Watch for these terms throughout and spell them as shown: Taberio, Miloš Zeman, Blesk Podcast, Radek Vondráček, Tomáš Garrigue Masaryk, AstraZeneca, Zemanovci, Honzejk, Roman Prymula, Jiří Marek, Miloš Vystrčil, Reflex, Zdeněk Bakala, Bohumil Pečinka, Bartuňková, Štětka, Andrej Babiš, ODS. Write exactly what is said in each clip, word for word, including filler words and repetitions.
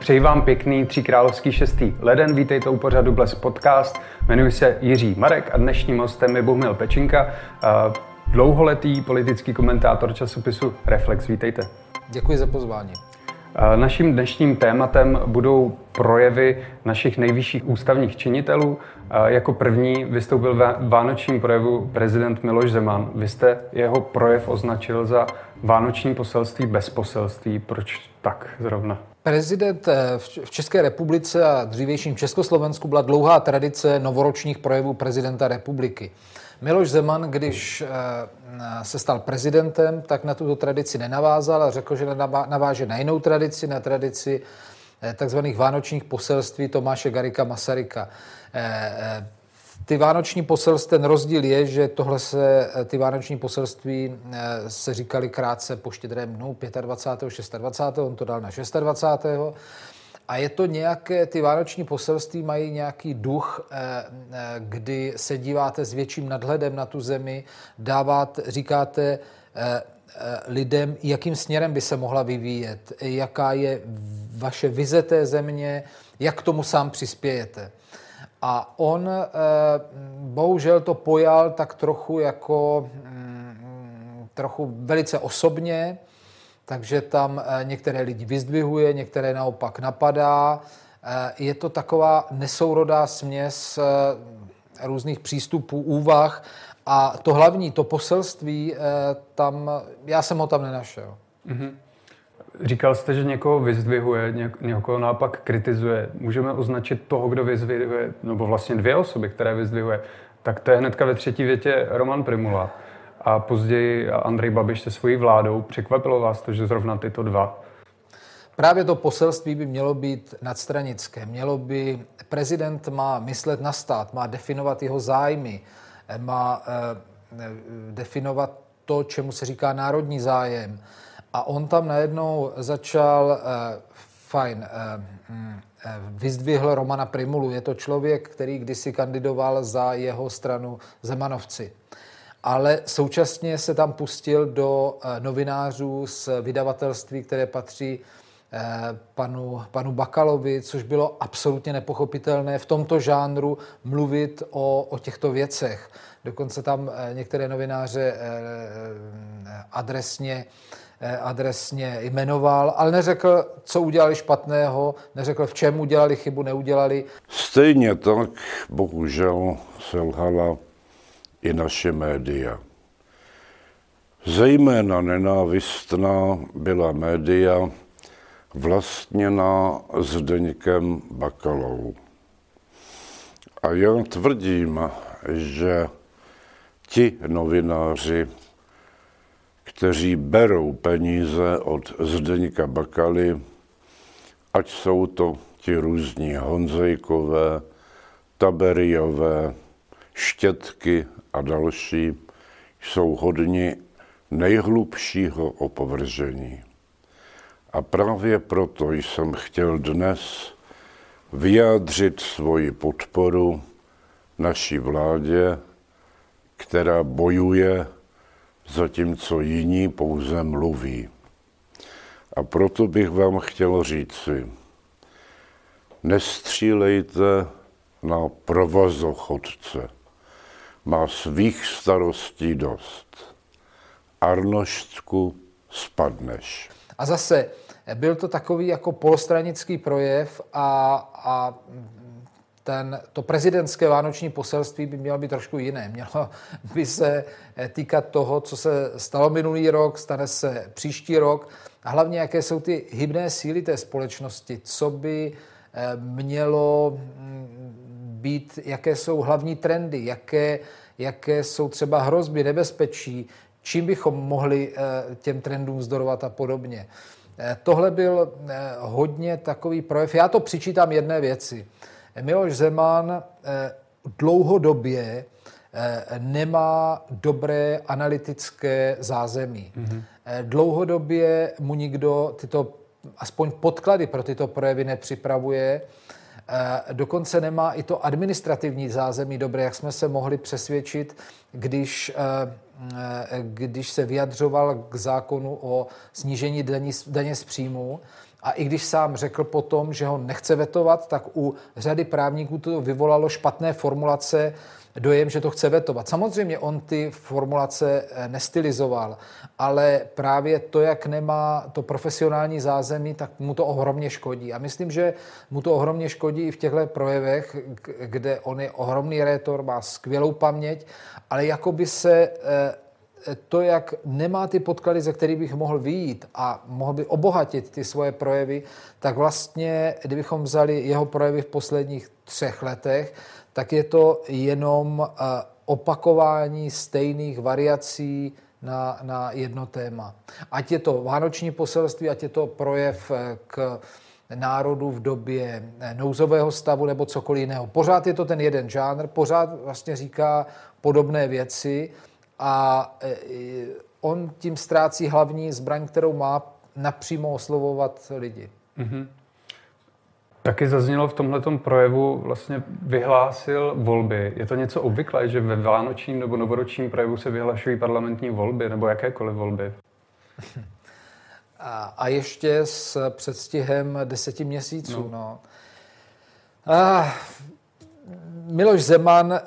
Přeji vám pěkný tříkrálovský šestý leden, vítejte u pořadu Blesk Podcast, jmenuji se Jiří Marek a dnešním hostem je Bohumil Pečinka, dlouholetý politický komentátor časopisu Reflex. Vítejte. Děkuji za pozvání. Naším dnešním tématem budou projevy našich nejvyšších ústavních činitelů. Jako první vystoupil v vánočním projevu prezident Miloš Zeman. Vy jste jeho projev označil za vánoční poselství bez poselství. Proč tak zrovna? Prezident v České republice a dřívějším Československu byla dlouhá tradice novoročních projevů prezidenta republiky. Miloš Zeman, když se stal prezidentem, tak na tuto tradici nenavázal a řekl, že naváže na jinou tradici, na tradici takzvaných vánočních poselství Tomáše Garrigua Masaryka. Ty vánoční poselství, ten rozdíl je, že tohle se, ty vánoční poselství se říkaly krátce po štědrém dnu, dvacátého pátého, dvacátého šestého, on to dal na dvacátého šestého A je to nějaké, ty vánoční poselství mají nějaký duch, kdy se díváte s větším nadhledem na tu zemi, dáváte, říkáte lidem, jakým směrem by se mohla vyvíjet, jaká je vaše vize té země, jak k tomu sám přispějete. A on bohužel to pojal tak trochu jako trochu velice osobně, takže tam některé lidi vyzdvihuje, některé naopak napadá. Je to taková nesourodá směs různých přístupů, úvah a to hlavní, to poselství, tam, já jsem ho tam nenašel. Mm-hmm. Říkal jste, že někoho vyzdvihuje, někoho naopak kritizuje. Můžeme označit toho, kdo vyzdvihuje, nebo vlastně dvě osoby, které vyzdvihuje. Tak to je hnedka ve třetí větě Roman Prymula. A později Andrej Babiš se svojí vládou. Překvapilo vás to, že zrovna tyto dva? Právě to poselství by mělo být nadstranické. Mělo by, prezident má myslet na stát, má definovat jeho zájmy, má eh, definovat to, čemu se říká národní zájem. A on tam najednou začal, eh, fajn, eh, vyzdvihl Romana Prymulu. Je to člověk, který kdysi kandidoval za jeho stranu Zemanovci. Ale současně se tam pustil do novinářů z vydavatelství, které patří panu, panu Bakalovi, což bylo absolutně nepochopitelné v tomto žánru mluvit o, o těchto věcech. Dokonce tam některé novináře adresně, adresně jmenoval, ale neřekl, co udělali špatného, neřekl, v čem udělali chybu, neudělali. Stejně tak, bohužel, selhala i naše média. Zejména nenávistná byla média vlastněná Zdeňkem Bakalou. A já tvrdím, že ti novináři, kteří berou peníze od Zdeňka Bakaly, ať jsou to ti různí Honzejkové, Taberiové, Štětky a další, jsou hodni nejhlubšího opovržení. A právě proto jsem chtěl dnes vyjádřit svoji podporu naší vládě, která bojuje, zatímco jiní pouze mluví. A proto bych vám chtěl říci, nestřílejte na provozochodce. Má svých starostí dost. Arnošťku, spadneš. A zase, byl to takový jako polostranický projev a, a ten, to prezidentské vánoční poselství by mělo být trošku jiné. Mělo by se týkat toho, co se stalo minulý rok, stane se příští rok. A hlavně, jaké jsou ty hybné síly té společnosti, co by mělo být, jaké jsou hlavní trendy, jaké, jaké jsou třeba hrozby, nebezpečí, čím bychom mohli těm trendům vzdorovat a podobně. Tohle byl hodně takový projev. Já to přičítám jedné věci. Miloš Zeman dlouhodobě nemá dobré analytické zázemí. Mm-hmm. Dlouhodobě mu nikdo tyto, aspoň podklady pro tyto projevy nepřipravuje. Dokonce nemá i to administrativní zázemí dobré, jak jsme se mohli přesvědčit, když, když se vyjadřoval k zákonu o snížení daní, daně z příjmu A i když sám řekl potom, že ho nechce vetovat, tak u řady právníků to vyvolalo špatné formulace, dojem, že to chce vetovat. Samozřejmě on ty formulace nestylizoval, ale právě to, jak nemá to profesionální zázemí, tak mu to ohromně škodí. A myslím, že mu to ohromně škodí i v těchto projevech, kde on je ohromný rétor, má skvělou paměť, ale jakoby se to, jak nemá ty podklady, ze kterých bych mohl vyjít a mohl by obohatit ty svoje projevy, tak vlastně, kdybychom vzali jeho projevy v posledních třech letech, tak je to jenom opakování stejných variací na, na jedno téma. Ať je to vánoční poselství, ať je to projev k národu v době nouzového stavu nebo cokoliv jiného. Pořád je to ten jeden žánr, pořád vlastně říká podobné věci a on tím ztrácí hlavní zbraň, kterou má napřímo oslovovat lidi. Mm-hmm. Taky zaznělo v tomhletom projevu, vlastně vyhlásil volby. Je to něco obvyklé, že ve vánočním nebo novoročním projevu se vyhlašují parlamentní volby nebo jakékoliv volby? A, a ještě s předstihem deseti měsíců. No. No. Ah, Miloš Zeman, eh,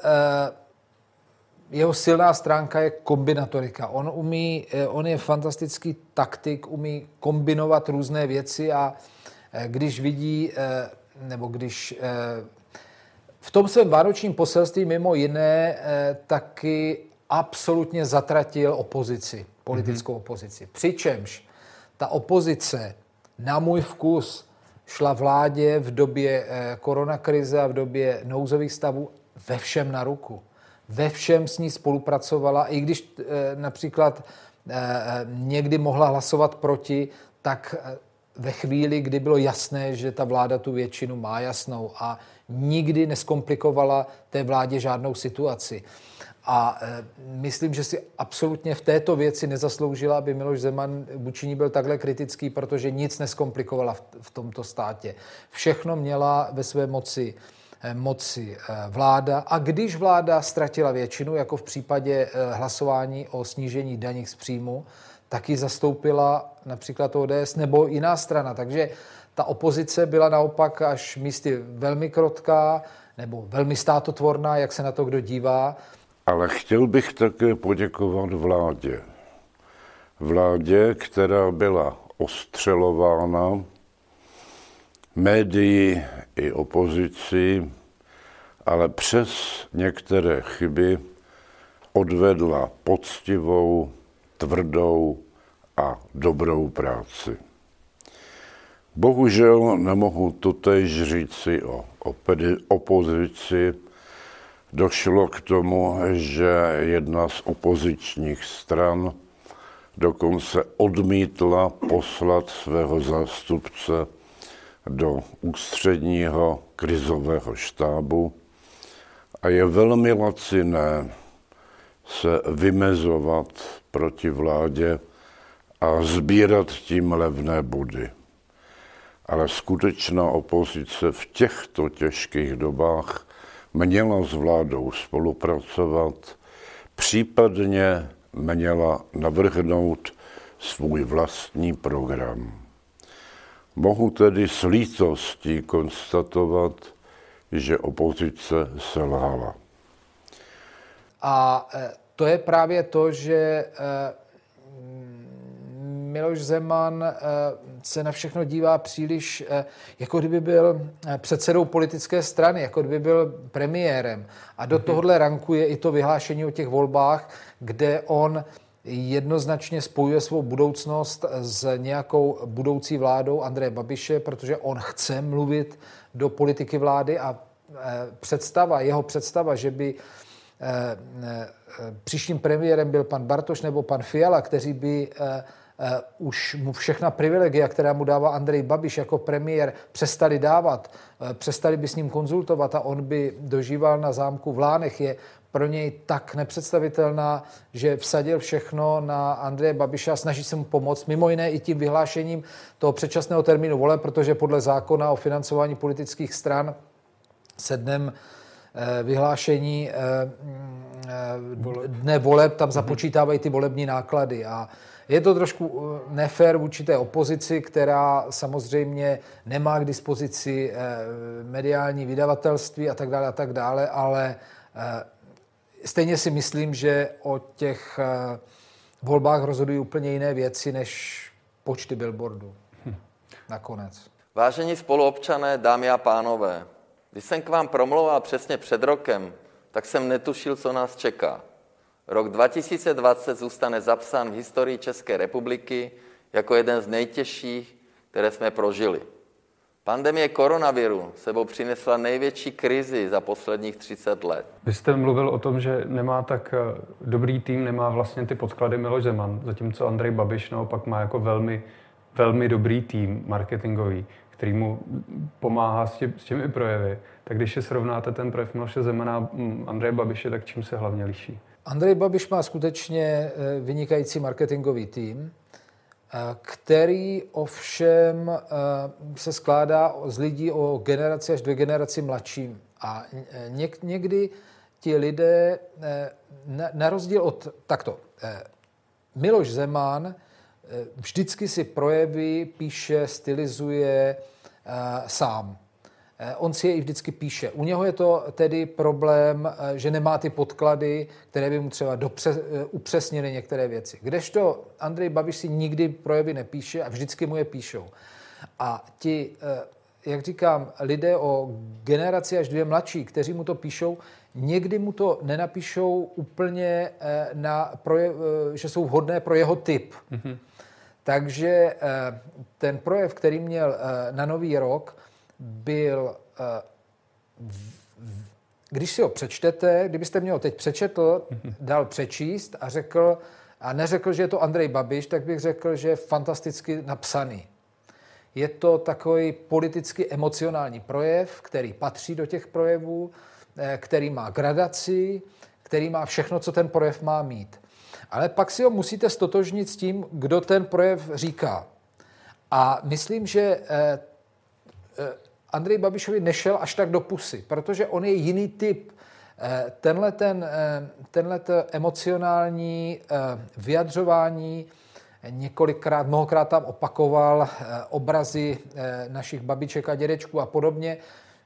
jeho silná stránka je kombinatorika. On umí, eh, on je fantastický taktik, umí kombinovat různé věci a když vidí, nebo když v tom svém vánočním poselství mimo jiné taky absolutně zatratil opozici, politickou opozici. Přičemž ta opozice na můj vkus šla vládě v době koronakrize a v době nouzových stavů ve všem na ruku. Ve všem s ní spolupracovala, i když například někdy mohla hlasovat proti, tak ve chvíli, kdy bylo jasné, že ta vláda tu většinu má jasnou a nikdy neskomplikovala té vládě žádnou situaci. A e, myslím, že si absolutně v této věci nezasloužila, aby Miloš Zeman vůči ní byl takhle kritický, protože nic neskomplikovala v, v tomto státě. Všechno měla ve své moci, e, moci e, vláda a když vláda ztratila většinu, jako v případě e, hlasování o snížení daní z příjmu, taky zastoupila například O D S nebo jiná strana. Takže ta opozice byla naopak až místy velmi krotká nebo velmi státotvorná, jak se na to kdo dívá. Ale chtěl bych také poděkovat vládě. Vládě, která byla ostřelována médii i opozicí, ale přes některé chyby odvedla poctivou, tvrdou a dobrou práci. Bohužel nemohu totéž říci o opozici. Došlo k tomu, že jedna z opozičních stran dokonce odmítla poslat svého zástupce do ústředního krizového štábu a je velmi laciné se vymezovat proti vládě a sbírat tím levné body. Ale skutečná opozice v těchto těžkých dobách měla s vládou spolupracovat, případně měla navrhnout svůj vlastní program. Mohu tedy s lítostí konstatovat, že opozice selhala. A to je právě to, že Miloš Zeman se na všechno dívá příliš, jako kdyby byl předsedou politické strany, jako kdyby byl premiérem. A do tohohle ranku je i to vyhlášení o těch volbách, kde on jednoznačně spojuje svou budoucnost s nějakou budoucí vládou Andreje Babiše, protože on chce mluvit do politiky vlády a představa, jeho představa, že by příštím premiérem byl pan Bartoš nebo pan Fiala, kteří by už mu všechna privilegia, která mu dává Andrej Babiš jako premiér, přestali dávat, přestali by s ním konzultovat a on by dožíval na zámku v Lánech, je pro něj tak nepředstavitelná, že vsadil všechno na Andreje Babiša a snaží se mu pomoct, mimo jiné i tím vyhlášením toho předčasného termínu voleb, protože podle zákona o financování politických stran se dnem vyhlášení dne voleb, tam započítávají ty volební náklady a Je to trošku nefér vůči té opozici, která samozřejmě nemá k dispozici mediální vydavatelství a tak dále a tak dále, ale stejně si myslím, že o těch volbách rozhodují úplně jiné věci než počty billboardů. Hm. Nakonec. Vážení spoluobčané, dámy a pánové, když jsem k vám promlouval přesně před rokem, tak jsem netušil, co nás čeká. Rok dva tisíce dvacet zůstane zapsán v historii České republiky jako jeden z nejtěžších, které jsme prožili. Pandemie koronaviru sebou přinesla největší krizi za posledních třicet let. Vy jste mluvil o tom, že nemá tak dobrý tým, nemá vlastně ty podklady Miloš Zeman, zatímco Andrej Babiš naopak má jako velmi, velmi dobrý tým marketingový, který mu pomáhá s, tě, s těmi projevy. Tak když se srovnáte ten projev Miloše Zemana a Andreje Babiše, tak čím se hlavně liší? Andrej Babiš má skutečně vynikající marketingový tým, který ovšem se skládá z lidí o generaci až dvě generaci mladším. A někdy ti lidé, na rozdíl od takto, Miloš Zeman vždycky si projevy píše, stylizuje sám. On si je i vždycky píše. U něho je to tedy problém, že nemá ty podklady, které by mu třeba dopře, upřesnily některé věci. Kdežto Andrej Babiš si nikdy projevy nepíše a vždycky mu je píšou. A ti, jak říkám, lidé o generaci až dvě mladší, kteří mu to píšou, někdy mu to nenapíšou úplně, na projev, že jsou vhodné pro jeho typ. Mm-hmm. Takže ten projev, který měl na Nový rok, byl, když si ho přečtete, kdybyste mě ho teď přečetl, dal přečíst a řekl, a neřekl, že je to Andrej Babiš, tak bych řekl, že je fantasticky napsaný. Je to takový politicky emocionální projev, který patří do těch projevů, který má gradaci, který má všechno, co ten projev má mít. Ale pak si ho musíte ztotožnit s tím, kdo ten projev říká. A myslím, že Andrej Babišovi nešel až tak do pusy, protože on je jiný typ. Tenhle, ten, tenhle emocionální vyjadřování několikrát, mnohokrát tam opakoval obrazy našich babiček a dědečků a podobně,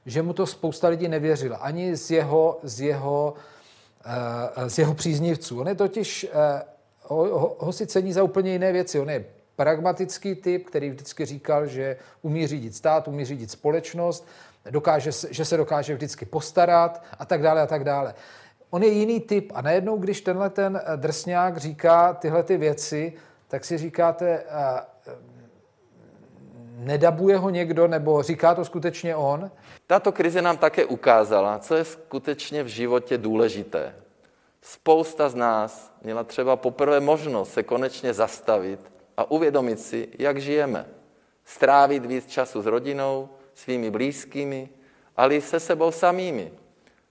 že mu to spousta lidí nevěřila. Ani z jeho, z jeho, z jeho příznivců. On je totiž, ho, ho, ho si cení za úplně jiné věci. On je pragmatický typ, který vždycky říkal, že umí řídit stát, umí řídit společnost, dokáže, že se dokáže vždycky postarat a tak dále a tak dále. On je jiný typ a najednou, když tenhle ten drsňák říká tyhle ty věci, tak si říkáte, nedabuje ho někdo nebo říká to skutečně on? Tato krize nám také ukázala, co je skutečně v životě důležité. Spousta z nás měla třeba poprvé možnost se konečně zastavit a uvědomit si, jak žijeme. Strávit víc času s rodinou, svými blízkými, ale i se sebou samými.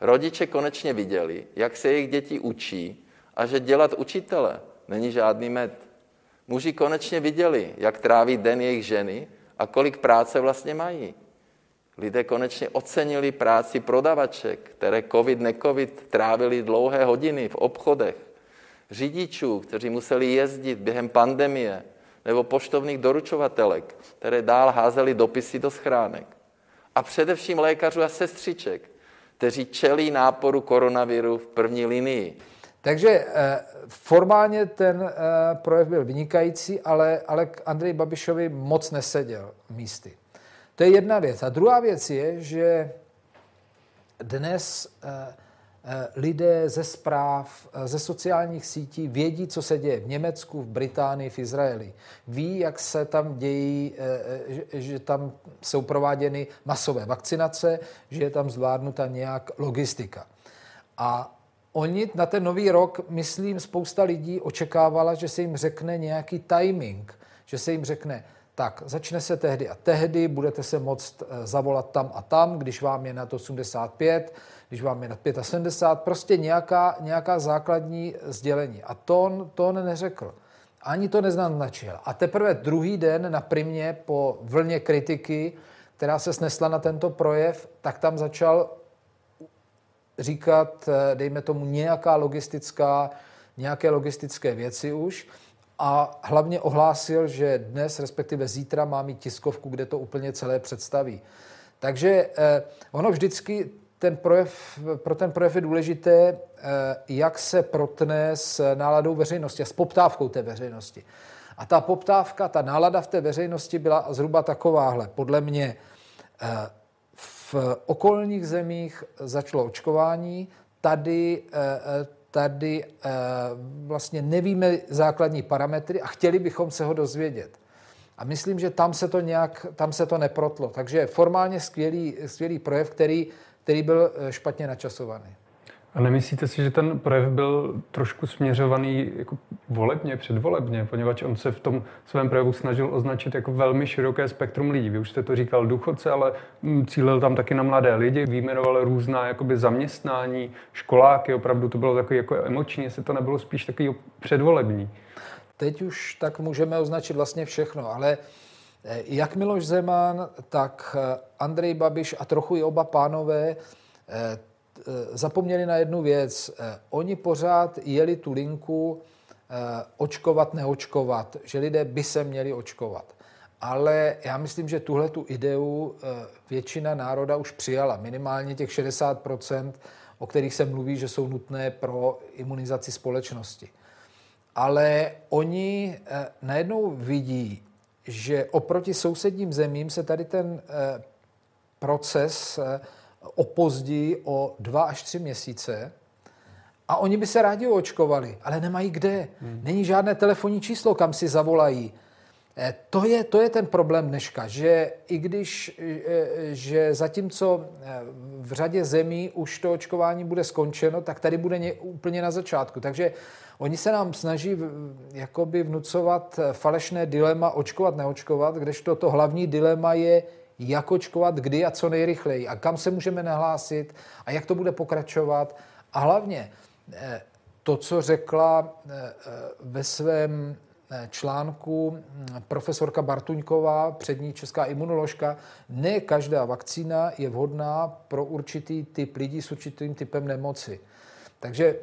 Rodiče konečně viděli, jak se jejich děti učí a že dělat učitele není žádný med. Muži konečně viděli, jak tráví den jejich ženy a kolik práce vlastně mají. Lidé konečně ocenili práci prodavaček, které covid necovid trávili dlouhé hodiny v obchodech. Řidičů, kteří museli jezdit během pandemie, nebo poštovních doručovatelek, které dál házely dopisy do schránek. A především lékařů a sestřiček, kteří čelí náporu koronaviru v první linii. Takže eh, formálně ten eh, projev byl vynikající, ale, ale k Andreji Babišovi moc neseděl místy. To je jedna věc. A druhá věc je, že dnes eh, lidé ze zpráv, ze sociálních sítí vědí, co se děje v Německu, v Británii, v Izraeli. Ví, jak se tam dějí, že tam jsou prováděny masové vakcinace, že je tam zvládnuta nějak logistika. A oni na ten nový rok, myslím, spousta lidí očekávala, že se jim řekne nějaký timing, že se jim řekne, tak, začne se tehdy a tehdy, budete se moct zavolat tam a tam, když vám je nad osmdesát pět, když vám je nad sedmdesát pět, prostě nějaká, nějaká základní sdělení. A to, to on neřekl. Ani to neznačil. A teprve druhý den na Primě po vlně kritiky, která se snesla na tento projev, tak tam začal říkat, dejme tomu, nějaká logistická, nějaké logistické věci už. a hlavně ohlásil, že dnes, respektive zítra, má mít tiskovku, kde to úplně celé představí. Takže eh, ono vždycky ten projev, pro ten projev je důležité, eh, jak se protne s náladou veřejnosti a s poptávkou té veřejnosti. A ta poptávka, ta nálada v té veřejnosti byla zhruba takováhle. Podle mě eh, v okolních zemích začalo očkování, tady eh, tady e, vlastně nevíme základní parametry a chtěli bychom se ho dozvědět. A myslím, že tam se to nějak, tam se to neprotlo. Takže formálně skvělý, skvělý projev, který, který byl špatně načasovaný. A nemyslíte si, že ten projev byl trošku směřovaný jako volebně, předvolebně, poněvadž on se v tom svém projevu snažil označit jako velmi široké spektrum lidí. Vy už jste to říkal důchodce, ale cílil tam taky na mladé lidi, vyjmenoval různá jakoby zaměstnání, školáky, opravdu to bylo takový jako emoční, jestli to nebylo spíš takový předvolební. Teď už tak můžeme označit vlastně všechno, ale jak Miloš Zeman, tak Andrej Babiš a trochu i oba pánové zapomněli na jednu věc. Oni pořád jeli tu linku očkovat, neočkovat, že lidé by se měli očkovat. Ale já myslím, že tuhle tu ideu většina národa už přijala. Minimálně těch šedesát procent, o kterých se mluví, že jsou nutné pro imunizaci společnosti. Ale oni najednou vidí, že oproti sousedním zemím se tady ten proces opozdí o dva až tři měsíce a oni by se rádi očkovali, ale nemají kde. Není žádné telefonní číslo, kam si zavolají. To je, to je ten problém dneška, že i když, že zatímco v řadě zemí už to očkování bude skončeno, tak tady bude ně, úplně na začátku. Takže oni se nám snaží jakoby vnucovat falešné dilema očkovat, neočkovat, kdežto to hlavní dilema je, jak očkovat, kdy a co nejrychleji a kam se můžeme nahlásit a jak to bude pokračovat. A hlavně to, co řekla ve svém článku profesorka Bartuňková, přední česká imunoložka, ne každá vakcína je vhodná pro určitý typ lidí s určitým typem nemoci. Takže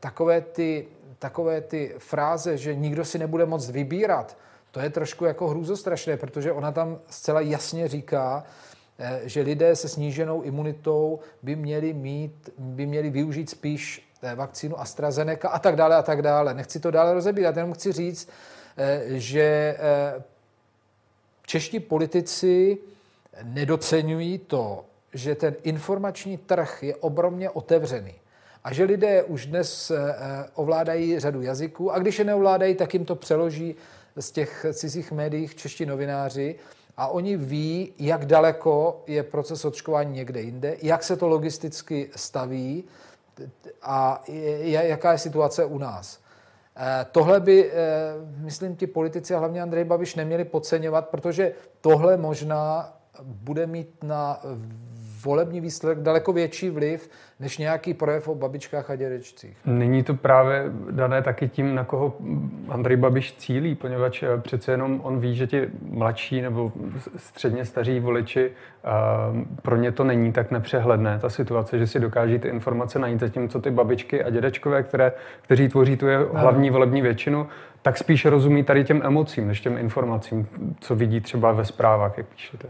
takové ty, takové ty fráze, že nikdo si nebude moct vybírat, to je trošku jako hrůzostrašné, protože ona tam zcela jasně říká, že lidé se sníženou imunitou by měli mít, by měli využít spíš vakcínu AstraZeneca a tak dále a tak dále. Nechci to dále rozebírat, jenom chci říct, že čeští politici nedoceňují to, že ten informační trh je obromně otevřený. A že lidé už dnes ovládají řadu jazyků a když je neovládají, tak jim to přeloží z těch cizích médií čeští novináři a oni ví, jak daleko je proces očkování někde jinde, jak se to logisticky staví a jaká je situace u nás. Tohle by, myslím, ti politici a hlavně Andrej Babiš neměli podceňovat, protože tohle možná bude mít na volební výsledek daleko větší vliv než nějaký projev o babičkách a dědečcích. Není to právě dané taky tím, na koho Andrej Babiš cílí, poněvadž přece jenom on ví, že ti mladší nebo středně staří voliči, pro ně to není tak nepřehledné, ta situace, že si dokáží ty informace najít, zatímco ty babičky a dědečkové, které, kteří tvoří tu hlavní volební většinu, tak spíš rozumí tady těm emocím, než těm informacím, co vidí třeba ve zprávách, jak píšete.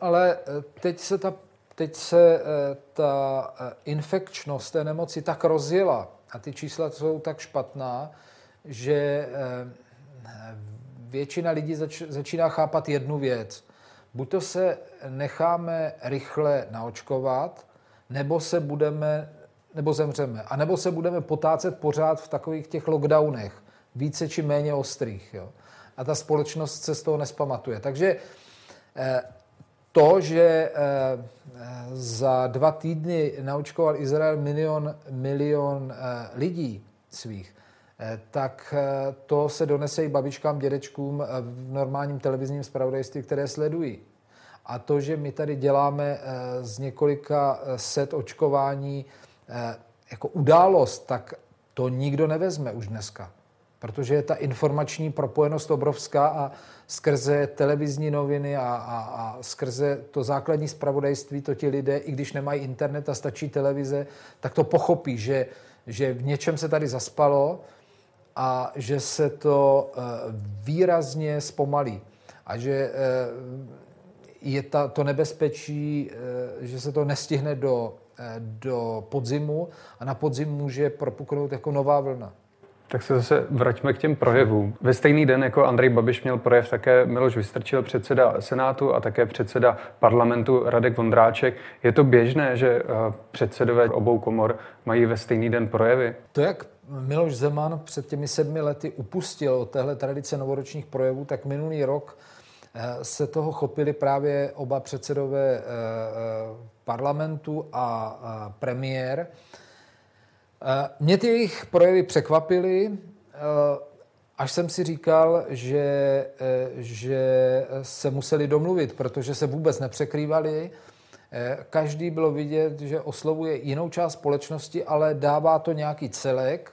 Ale teď se ta Teď se ta infekčnost té nemoci tak rozjela a ty čísla jsou tak špatná, že většina lidí zač- začíná chápat jednu věc. Buď to se necháme rychle naočkovat, nebo se budeme, nebo zemřeme. A nebo se budeme potácet pořád v takových těch lockdownech, více či méně ostrých. Jo? A ta společnost se z toho nespamatuje. Takže to, že za dva týdny naočkoval Izrael milion, milion lidí svých, tak to se donese i babičkám, dědečkům v normálním televizním zpravodajství, které sledují. A to, že my tady děláme z několika set očkování jako událost, tak to nikdo nevezme už dneska. Protože je ta informační propojenost obrovská a skrze televizní noviny a, a, a skrze to základní zpravodajství to ti lidé, i když nemají internet a stačí televize, tak to pochopí, že, že v něčem se tady zaspalo a že se to výrazně zpomalí a že je ta, to nebezpečí, že se to nestihne do, do podzimu a na podzim může propuknout jako nová vlna. Tak se zase vraťme k těm projevům. Ve stejný den jako Andrej Babiš měl projev také Miloš Vystrčil, předseda Senátu, a také předseda parlamentu Radek Vondráček. Je to běžné, že předsedové obou komor mají ve stejný den projevy? To, jak Miloš Zeman před těmi sedmi lety upustil od téhle tradice novoročních projevů, tak minulý rok se toho chopili právě oba předsedové parlamentu a premiér. Mě ty jejich projevy překvapily, až jsem si říkal, že, že se museli domluvit, protože se vůbec nepřekrývali. Každý bylo vidět, že oslovuje jinou část společnosti, ale dává to nějaký celek.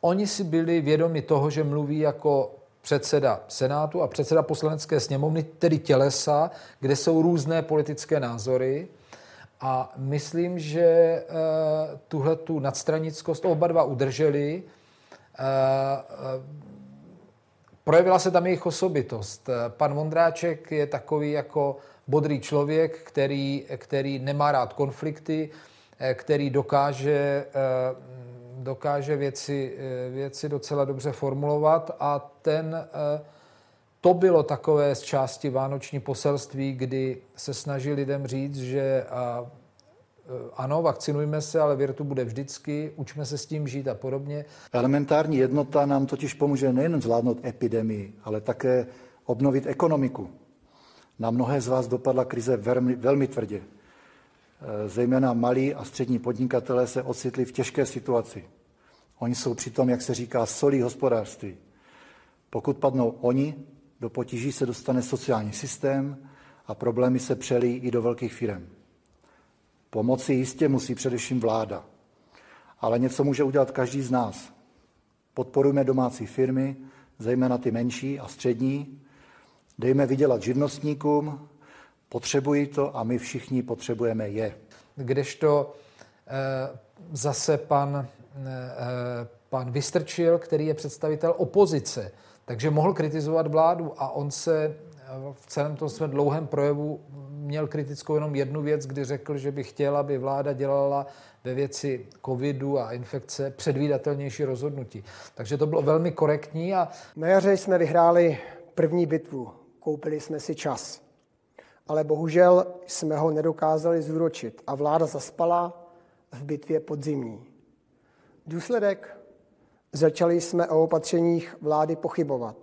Oni si byli vědomi toho, že mluví jako předseda Senátu a předseda Poslanecké sněmovny, tedy tělesa, kde jsou různé politické názory. A myslím, že tuhle tu nadstranickost oba dva udrželi. Projevila se tam jejich osobitost. Pan Vondráček je takový jako bodrý člověk, který, který nemá rád konflikty, který dokáže, dokáže věci, věci docela dobře formulovat, a ten... To bylo takové z části vánoční poselství, kdy se snaží lidem říct, že a, ano, vakcinujme se, ale vir tu bude vždycky, učme se s tím žít a podobně. Elementární jednota nám totiž pomůže nejen zvládnout epidemii, ale také obnovit ekonomiku. Na mnohé z vás dopadla krize velmi, velmi tvrdě. Zejména malí a střední podnikatelé se ocitli v těžké situaci. Oni jsou přitom, jak se říká, solí hospodářství. Pokud padnou oni, do potíží se dostane sociální systém a problémy se přelíjí i do velkých firem. Pomoci jistě musí především vláda, ale něco může udělat každý z nás. Podporujme domácí firmy, zejména ty menší a střední, dejme vydělat živnostníkům, potřebují to a my všichni potřebujeme je. Kdežto zase pan, pan Vystrčil, který je představitel opozice, takže mohl kritizovat vládu, a on se v celém tom svém dlouhém projevu měl kritickou jenom jednu věc, kdy řekl, že by chtěl, aby vláda dělala ve věci covidu a infekce předvídatelnější rozhodnutí. Takže to bylo velmi korektní. A... Na jaře jsme vyhráli první bitvu, koupili jsme si čas, ale bohužel jsme ho nedokázali zúročit a vláda zaspala v bitvě podzimní. Důsledek? Začali jsme o opatřeních vlády pochybovat.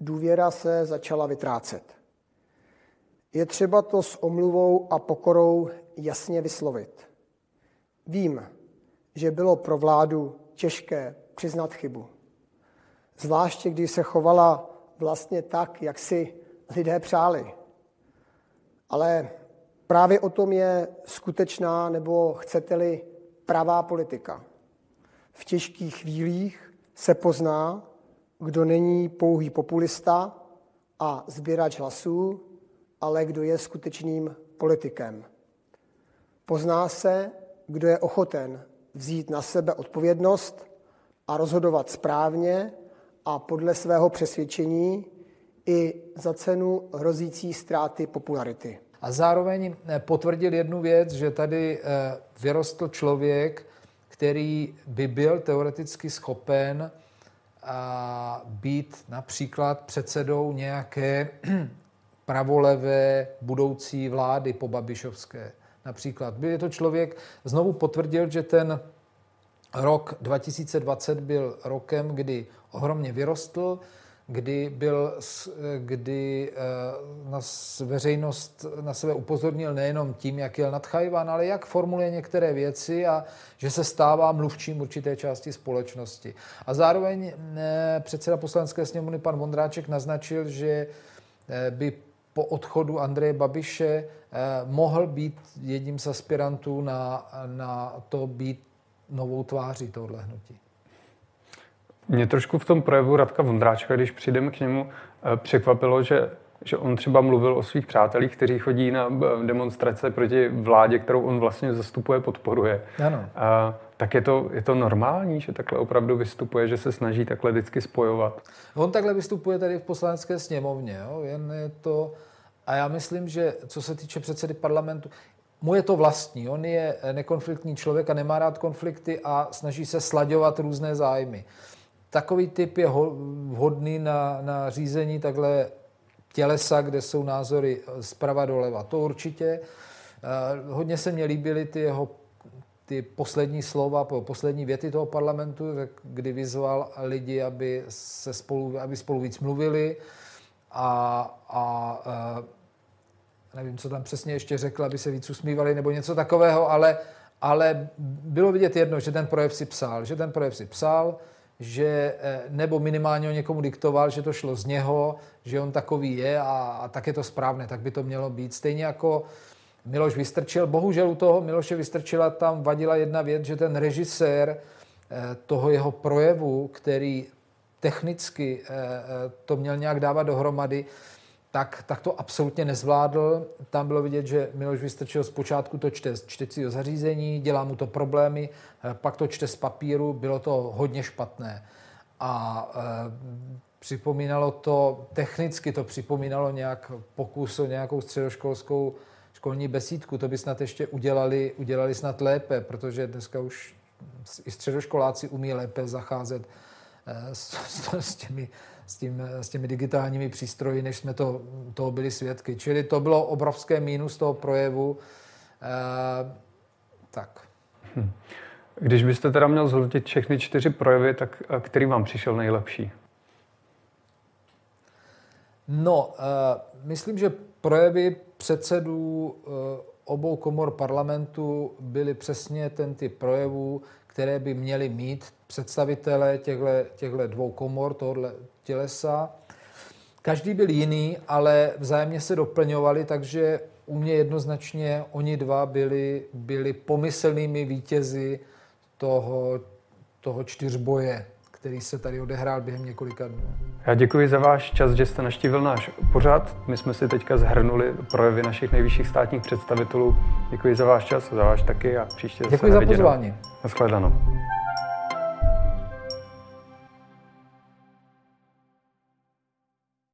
Důvěra se začala vytrácet. Je třeba to s omluvou a pokorou jasně vyslovit. Vím, že bylo pro vládu těžké přiznat chybu. Zvláště, když se chovala vlastně tak, jak si lidé přáli. Ale právě o tom je skutečná, nebo chcete-li, pravá politika. V těžkých chvílích se pozná, kdo není pouhý populista a sběrač hlasů, ale kdo je skutečným politikem. Pozná se, kdo je ochoten vzít na sebe odpovědnost a rozhodovat správně a podle svého přesvědčení i za cenu hrozící ztráty popularity. A zároveň potvrdil jednu věc, že tady vyrostl člověk, který by byl teoreticky schopen a, být například předsedou nějaké pravolevé budoucí vlády po Babišovské. Například byl to člověk, znovu potvrdil, že ten rok dva tisíce dvacet byl rokem, kdy ohromně vyrostl, kdy, byl, kdy na veřejnost na sebe upozornil nejenom tím, jak jel nad Chajvan, ale jak formuluje některé věci a že se stává mluvčím určité části společnosti. A zároveň předseda Poslanecké sněmovny pan Vondráček naznačil, že by po odchodu Andreje Babiše mohl být jedním z aspirantů na, na to být novou tváří tohoto hnutí. Mě trošku v tom projevu Radka Vondráčka, když přijdeme k němu, překvapilo, že, že on třeba mluvil o svých přátelích, kteří chodí na demonstrace proti vládě, kterou on vlastně zastupuje, podporuje. Ano. A Tak je to, je to normální, že takhle opravdu vystupuje, že se snaží takhle vždycky spojovat? On takhle vystupuje tady v Poslanecké sněmovně, jo? Jen je to... A já myslím, že co se týče předsedy parlamentu, mu je to vlastní, on je nekonfliktní člověk a nemá rád konflikty a snaží se slaďovat různé zájmy. Takový typ je vhodný na, na řízení takhle tělesa, kde jsou názory zprava doleva. To určitě. Hodně se mně líbily ty jeho ty poslední slova, poslední věty toho parlamentu, kdy vyzval lidi, aby se spolu, aby spolu víc mluvili a, a nevím, co tam přesně ještě řekl, aby se víc usmívali nebo něco takového, ale, ale bylo vidět jedno, že ten projev si psal, že ten projev si psal, že, nebo minimálně o někomu diktoval, že to šlo z něho, že on takový je a, a tak je to správné, tak by to mělo být. Stejně jako Miloš Vystrčil, bohužel u toho Miloše Vystrčila tam vadila jedna věc, že ten režisér toho jeho projevu, který technicky to měl nějak dávat dohromady, tak, tak to absolutně nezvládl. Tam bylo vidět, že Miloš Vystrčil zpočátku to čte z čtecího zařízení, dělá mu to problémy, pak to čte z papíru, bylo to hodně špatné. A e, připomínalo to, technicky to připomínalo nějak pokus o nějakou středoškolskou školní besídku, to by snad ještě udělali, udělali snad lépe, protože dneska už i středoškoláci umí lépe zacházet s, s, s, těmi, s, tím, s těmi digitálními přístroji, než jsme to, toho byli svědky. Čili to bylo obrovské mínus toho projevu. E, tak. Hm. Když byste teda měl zhodnotit všechny čtyři projevy, tak který vám přišel nejlepší? No, e, myslím, že projevy předsedů obou komor parlamentu byly přesně ten typ projevů, které by měli mít představitelé těchto dvou komor, tohoto tělesa. Každý byl jiný, ale vzájemně se doplňovali, takže u mě jednoznačně oni dva byli, byli pomyslnými vítězi toho, toho čtyřboje, který se tady odehrál během několika dnů. Já děkuji za váš čas, že jste navštívil náš pořad. My jsme si teďka zhrnuli projevy našich nejvyšších státních představitelů. Děkuji za váš čas, za váš taky a příště zase. Děkuji za pozvání. Nashledanou.